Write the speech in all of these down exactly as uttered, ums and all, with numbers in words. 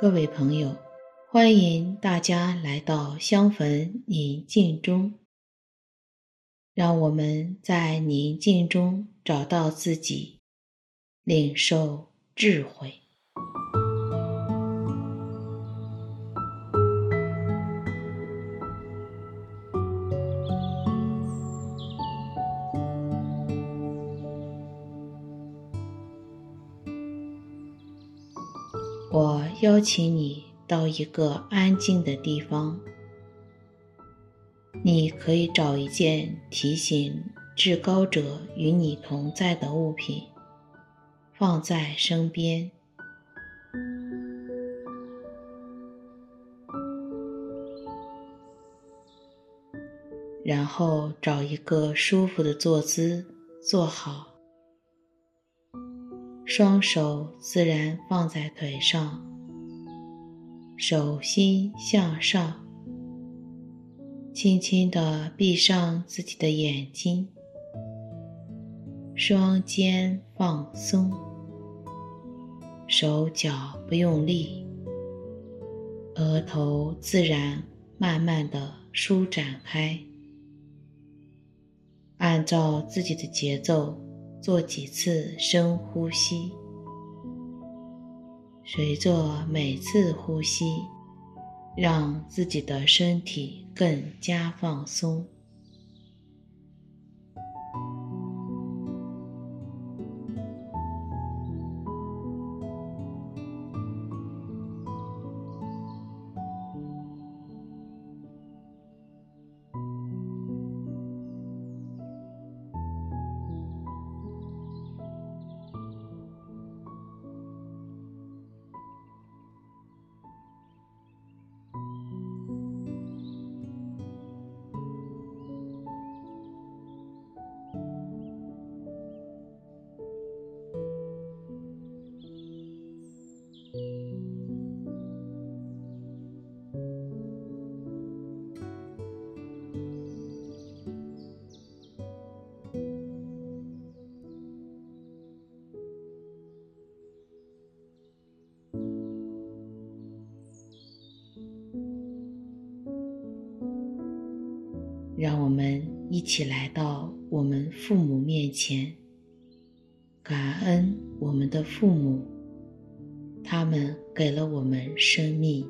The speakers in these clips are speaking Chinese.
各位朋友，欢迎大家来到香焚宁静中，让我们在宁静中找到自己，领受智慧。我邀请你到一个安静的地方，你可以找一件提醒至高者与你同在的物品，放在身边。然后找一个舒服的坐姿坐好，双手自然放在腿上，手心向上，轻轻地闭上自己的眼睛，双肩放松，手脚不用力，额头自然慢慢地舒展开。按照自己的节奏做几次深呼吸，随着每次呼吸，让自己的身体更加放松。让我们一起来到我们父母面前，感恩我们的父母，他们给了我们生命，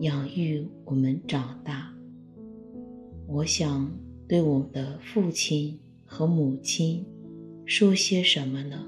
养育我们长大。我想对我们的父亲和母亲说些什么呢？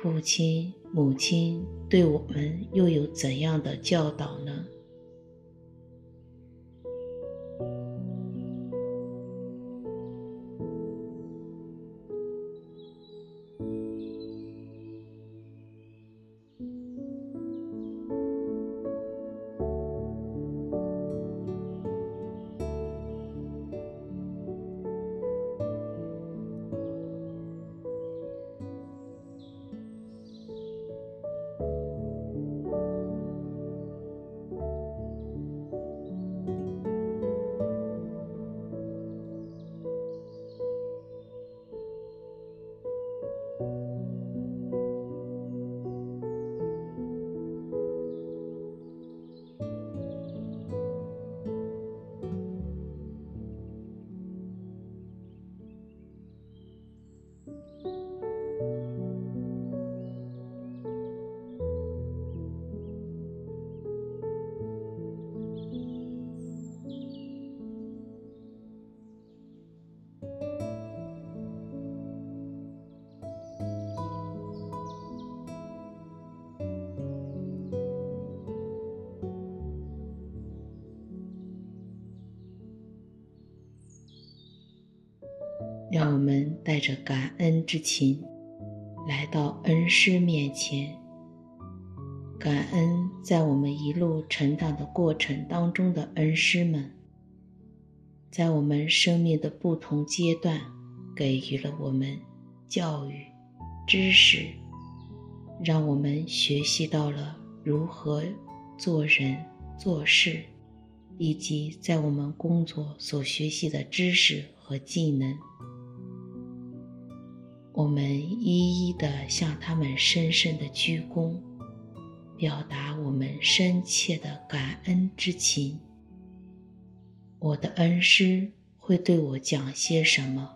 父亲、母亲对我们又有怎样的教导呢？让我们带着感恩之情来到恩师面前，感恩在我们一路成长的过程当中的恩师们，在我们生命的不同阶段给予了我们教育、知识，让我们学习到了如何做人、做事，以及在我们工作所学习的知识和技能。我们一一地向他们深深地鞠躬，表达我们深切的感恩之情。我的恩师会对我讲些什么？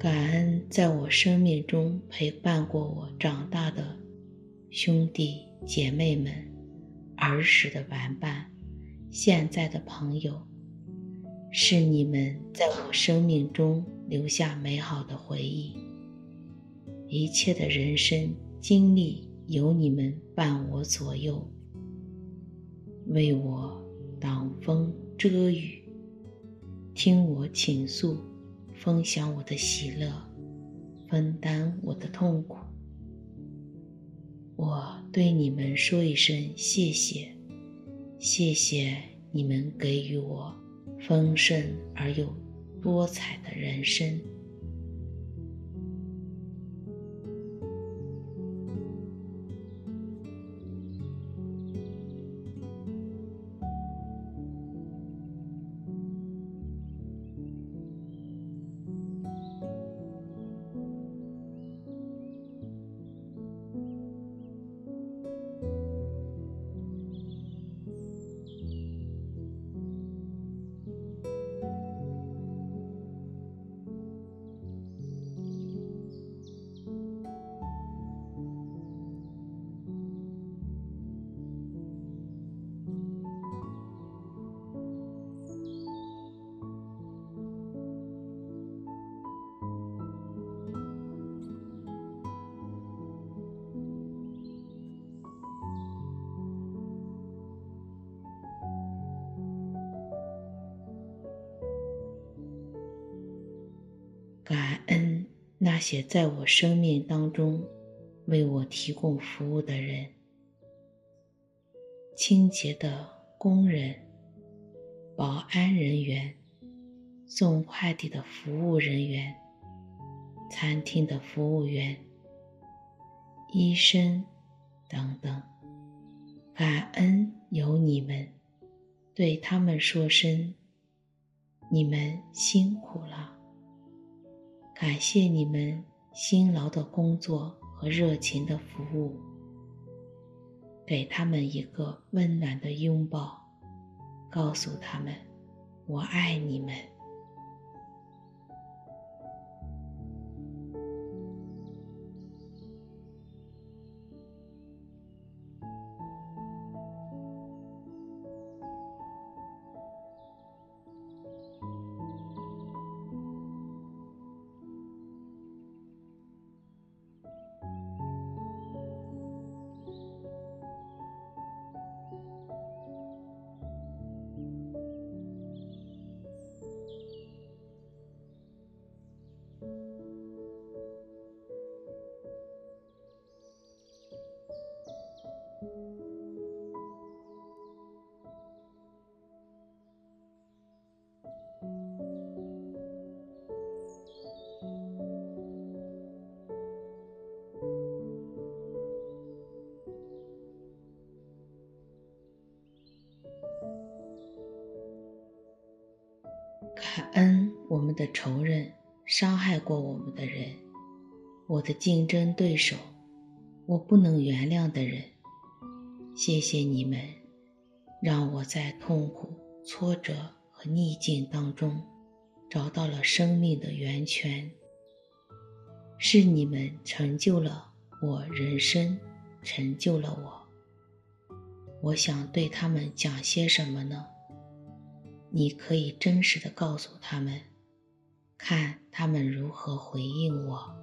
感恩在我生命中陪伴过我长大的兄弟姐妹们，儿时的玩伴，现在的朋友，是你们在我生命中留下美好的回忆。一切的人生经历有你们伴我左右，为我挡风遮雨，听我倾诉，分享我的喜乐，分担我的痛苦。我对你们说一声谢谢，谢谢你们给予我丰盛而又多彩的人生。感恩那些在我生命当中为我提供服务的人，清洁的工人、保安人员、送快递的服务人员、餐厅的服务员、医生等等。感恩有你们，对他们说声，你们辛苦了。感谢你们辛劳的工作和热情的服务，给他们一个温暖的拥抱，告诉他们，我爱你们。感恩我们的仇人，伤害过我们的人，我的竞争对手，我不能原谅的人，谢谢你们，让我在痛苦、挫折和逆境当中找到了生命的源泉。是你们成就了我人生，成就了我。我想对他们讲些什么呢？你可以真实地告诉他们，看他们如何回应我。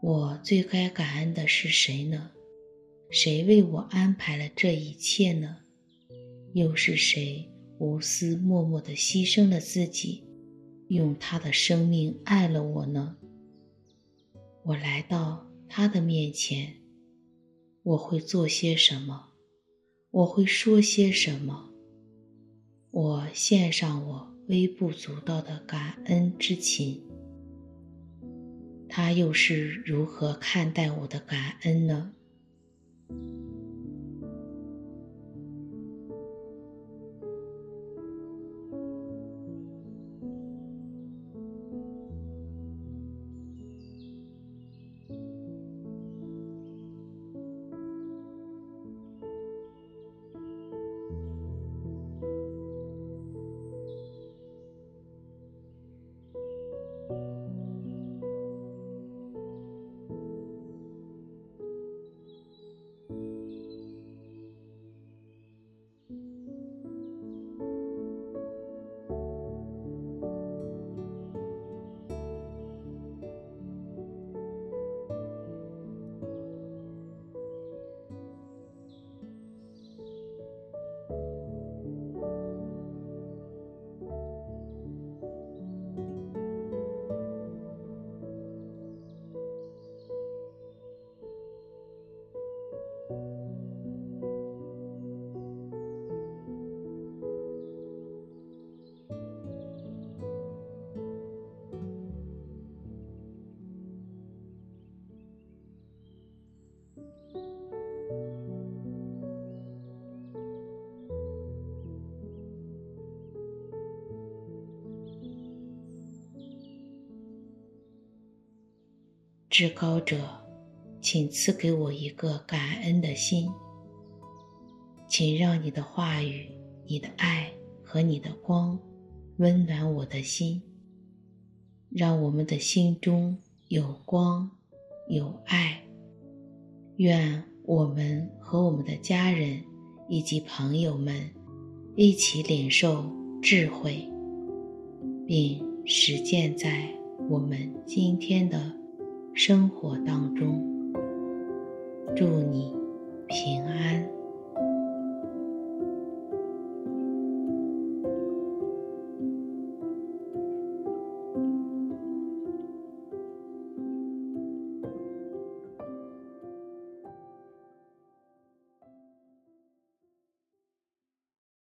我最该感恩的是谁呢？谁为我安排了这一切呢？又是谁无私默默地牺牲了自己，用他的生命爱了我呢？我来到他的面前，我会做些什么？我会说些什么？我献上我微不足道的感恩之情。他又是如何看待我的感恩呢？至高者，请赐给我一个感恩的心，请让你的话语、你的爱和你的光温暖我的心，让我们的心中有光、有爱。愿我们和我们的家人以及朋友们一起领受智慧，并实践在我们今天的生活当中，祝你平安。